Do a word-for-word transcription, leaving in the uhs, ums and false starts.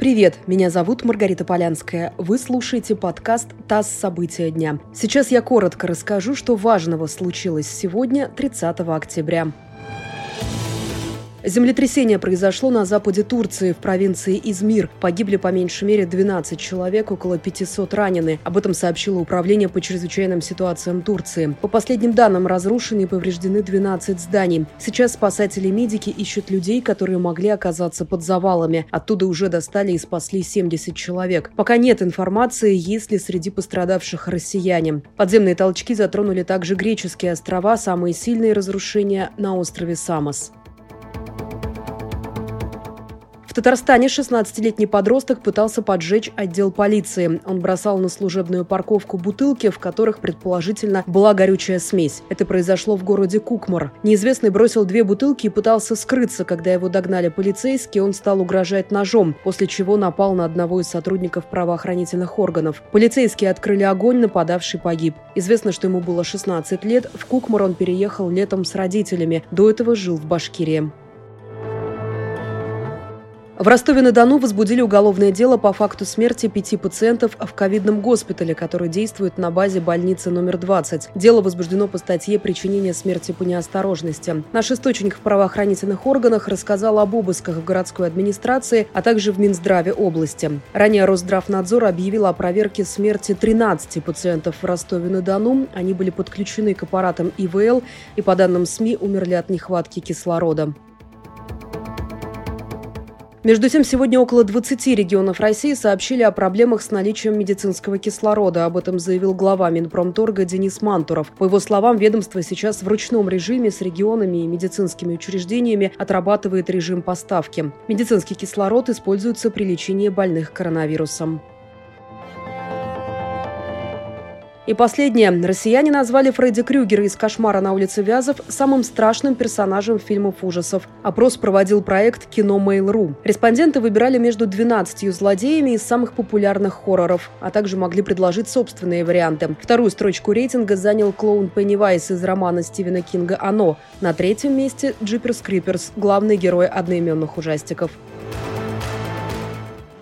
Привет, меня зовут Маргарита Полянская. Вы слушаете подкаст «Таз события дня». Сейчас я коротко расскажу, что важного случилось сегодня, тридцатого октября. Землетрясение произошло на западе Турции, в провинции Измир. Погибли по меньшей мере двенадцать человек, около пятисот ранены. Об этом сообщило Управление по чрезвычайным ситуациям Турции. По последним данным, разрушены и повреждены двенадцать зданий. Сейчас спасатели и медики ищут людей, которые могли оказаться под завалами. Оттуда уже достали и спасли семьдесят человек. Пока нет информации, есть ли среди пострадавших россияне. Подземные толчки затронули также греческие острова, самые сильные разрушения на острове Самос. В Татарстане шестнадцатилетний подросток пытался поджечь отдел полиции. Он бросал на служебную парковку бутылки, в которых, предположительно, была горючая смесь. Это произошло в городе Кукмор. Неизвестный бросил две бутылки и пытался скрыться. Когда его догнали полицейские, он стал угрожать ножом, после чего напал на одного из сотрудников правоохранительных органов. Полицейские открыли огонь, нападавший погиб. Известно, что ему было шестнадцать лет. В Кукмор он переехал летом с родителями. До этого жил в Башкирии. В Ростове-на-Дону возбудили уголовное дело по факту смерти пяти пациентов в ковидном госпитале, который действует на базе больницы номер двадцать. Дело возбуждено по статье «Причинение смерти по неосторожности». Наш источник в правоохранительных органах рассказал об обысках в городской администрации, а также в Минздраве области. Ранее Росздравнадзор объявил о проверке смерти тринадцати пациентов в Ростове-на-Дону. Они были подключены к аппаратам И В Л и, по данным СМИ, умерли от нехватки кислорода. Между тем, сегодня около двадцати регионов России сообщили о проблемах с наличием медицинского кислорода. Об этом заявил глава Минпромторга Денис Мантуров. По его словам, ведомство сейчас в ручном режиме с регионами и медицинскими учреждениями отрабатывает режим поставки. Медицинский кислород используется при лечении больных коронавирусом. И последнее. Россияне назвали Фредди Крюгера из «Кошмара на улице Вязов» самым страшным персонажем фильмов ужасов. Опрос проводил проект «Кино Мейл точка ру». Респонденты выбирали между двенадцатью злодеями из самых популярных хорроров, а также могли предложить собственные варианты. Вторую строчку рейтинга занял клоун Пеннивайз из романа Стивена Кинга «Оно». На третьем месте Джиппер Скриперс, главный герой одноименных ужастиков.